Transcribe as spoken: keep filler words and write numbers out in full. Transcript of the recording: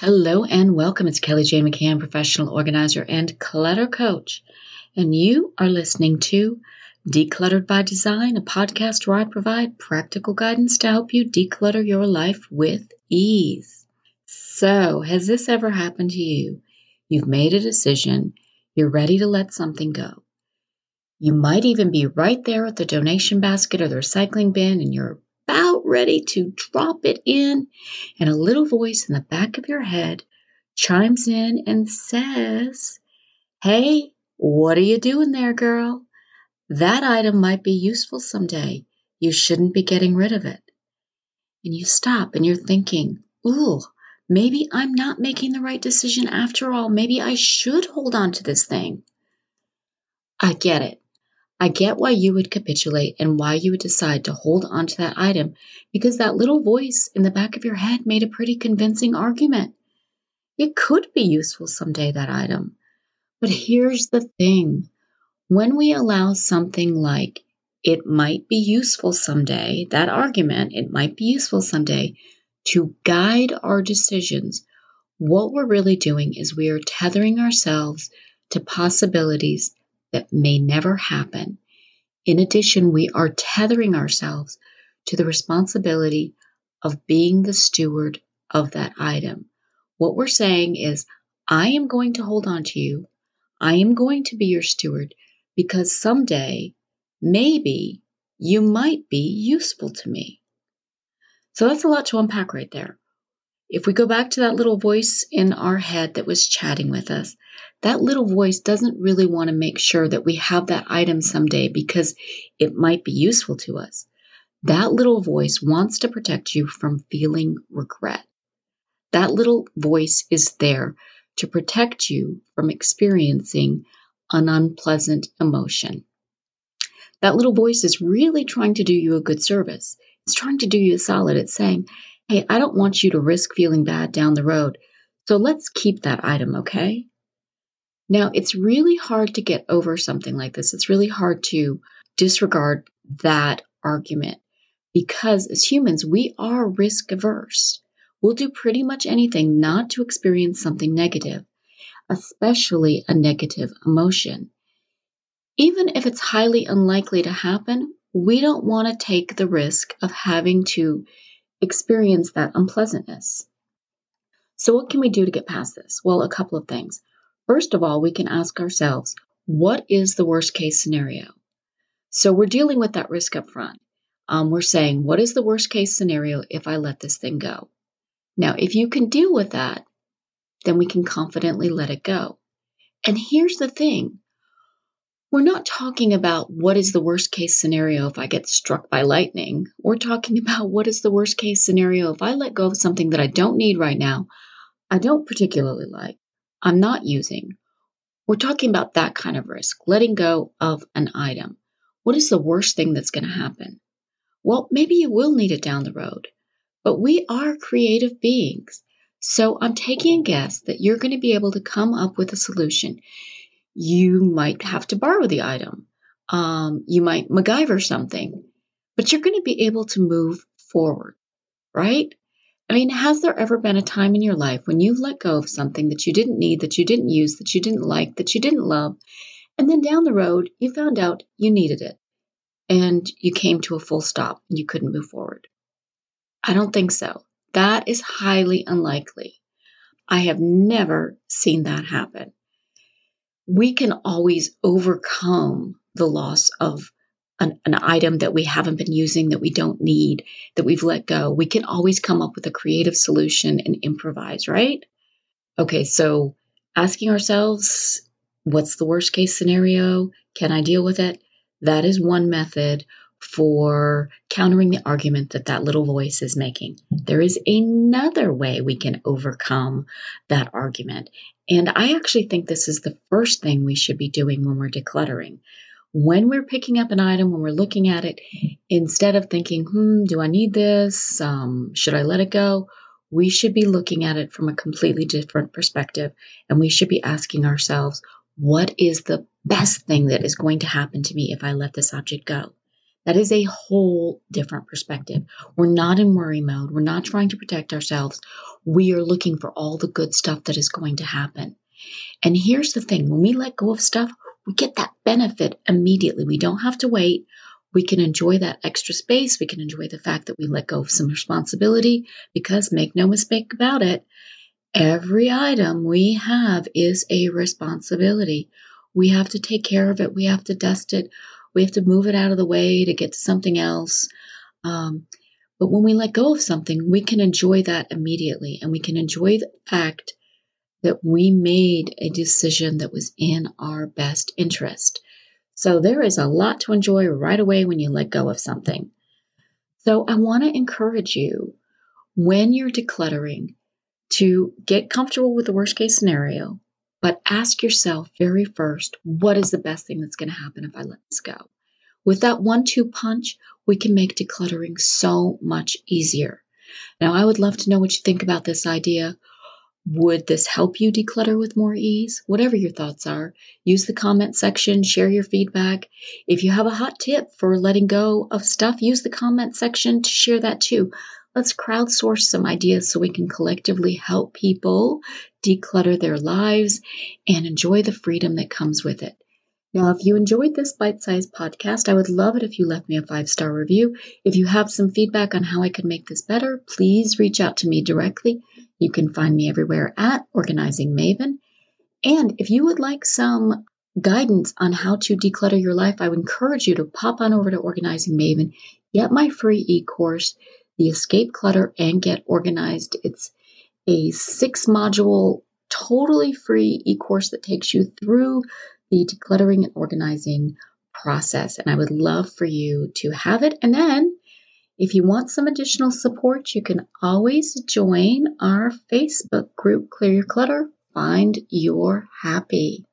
Hello and welcome. It's Kelly J. McCann, professional organizer and clutter coach. And you are listening to Decluttered by Design, a podcast where I provide practical guidance to help you declutter your life with ease. So, has this ever happened to you? You've made a decision. You're ready to let something go. You might even be right there at the donation basket or the recycling bin and you're about ready to drop it in, and a little voice in the back of your head chimes in and says, "Hey, what are you doing there, girl? That item might be useful someday. You shouldn't be getting rid of it." And you stop and you're thinking, "Ooh, maybe I'm not making the right decision after all. Maybe I should hold on to this thing." I get it. I get why you would capitulate and why you would decide to hold on to that item, because that little voice in the back of your head made a pretty convincing argument. It could be useful someday, that item. But here's the thing. When we allow something like, it might be useful someday, that argument, it might be useful someday, to guide our decisions, what we're really doing is we are tethering ourselves to possibilities that may never happen. In addition, we are tethering ourselves to the responsibility of being the steward of that item. What we're saying is, I am going to hold on to you. I am going to be your steward because someday, maybe, you might be useful to me. So that's a lot to unpack right there. If we go back to that little voice in our head that was chatting with us, that little voice doesn't really want to make sure that we have that item someday because it might be useful to us. That little voice wants to protect you from feeling regret. That little voice is there to protect you from experiencing an unpleasant emotion. That little voice is really trying to do you a good service. It's trying to do you a solid. It's saying, "Hey, I don't want you to risk feeling bad down the road, so let's keep that item, okay?" Now, it's really hard to get over something like this. It's really hard to disregard that argument because as humans, we are risk averse. We'll do pretty much anything not to experience something negative, especially a negative emotion. Even if it's highly unlikely to happen, we don't want to take the risk of having to experience that unpleasantness. So what can we do to get past this? Well, a couple of things. First of all, we can ask ourselves, what is the worst case scenario? So we're dealing with that risk up front. Um, we're saying, what is the worst case scenario if I let this thing go? Now, if you can deal with that, then we can confidently let it go. And here's the thing. We're not talking about what is the worst case scenario if I get struck by lightning. We're talking about what is the worst case scenario if I let go of something that I don't need right now, I don't particularly like, I'm not using. We're talking about that kind of risk, letting go of an item. What is the worst thing that's going to happen? Well, maybe you will need it down the road, but we are creative beings. So I'm taking a guess that you're going to be able to come up with a solution. You might have to borrow the item. Um, you might MacGyver something, but you're going to be able to move forward, right? I mean, has there ever been a time in your life when you let go of something that you didn't need, that you didn't use, that you didn't like, that you didn't love, and then down the road, you found out you needed it and you came to a full stop and you couldn't move forward? I don't think so. That is highly unlikely. I have never seen that happen. We can always overcome the loss of an, an item that we haven't been using, that we don't need, that we've let go. We can always come up with a creative solution and improvise, right? Okay, so asking ourselves, what's the worst case scenario? Can I deal with it? That is one method for countering the argument that that little voice is making. There is another way we can overcome that argument. And I actually think this is the first thing we should be doing when we're decluttering. When we're picking up an item, when we're looking at it, instead of thinking, hmm, do I need this? Um, should I let it go? We should be looking at it from a completely different perspective. And we should be asking ourselves, what is the best thing that is going to happen to me if I let this object go? That is a whole different perspective. We're not in worry mode. We're not trying to protect ourselves. We are looking for all the good stuff that is going to happen. And here's the thing. When we let go of stuff, we get that benefit immediately. We don't have to wait. We can enjoy that extra space. We can enjoy the fact that we let go of some responsibility because, make no mistake about it, every item we have is a responsibility. We have to take care of it. We have to dust it. We have to move it out of the way to get to something else. Um, but when we let go of something, we can enjoy that immediately. And we can enjoy the fact that we made a decision that was in our best interest. So there is a lot to enjoy right away when you let go of something. So I want to encourage you, when you're decluttering, to get comfortable with the worst case scenario, but ask yourself very first, what is the best thing that's going to happen if I let this go? With that one two punch, we can make decluttering so much easier. Now, I would love to know what you think about this idea. Would this help you declutter with more ease? Whatever your thoughts are, use the comment section, share your feedback. If you have a hot tip for letting go of stuff, use the comment section to share that too. Let's crowdsource some ideas so we can collectively help people declutter their lives and enjoy the freedom that comes with it. Now, if you enjoyed this bite-sized podcast, I would love it if you left me a five-star review. If you have some feedback on how I could make this better, please reach out to me directly. You can find me everywhere at Organizing Maven. And if you would like some guidance on how to declutter your life, I would encourage you to pop on over to Organizing Maven, get my free e-course, the Escape Clutter and Get Organized. It's a six-module, totally free e-course that takes you through the decluttering and organizing process. And I would love for you to have it. And then if you want some additional support, you can always join our Facebook group, Clear Your Clutter, Find Your Happy.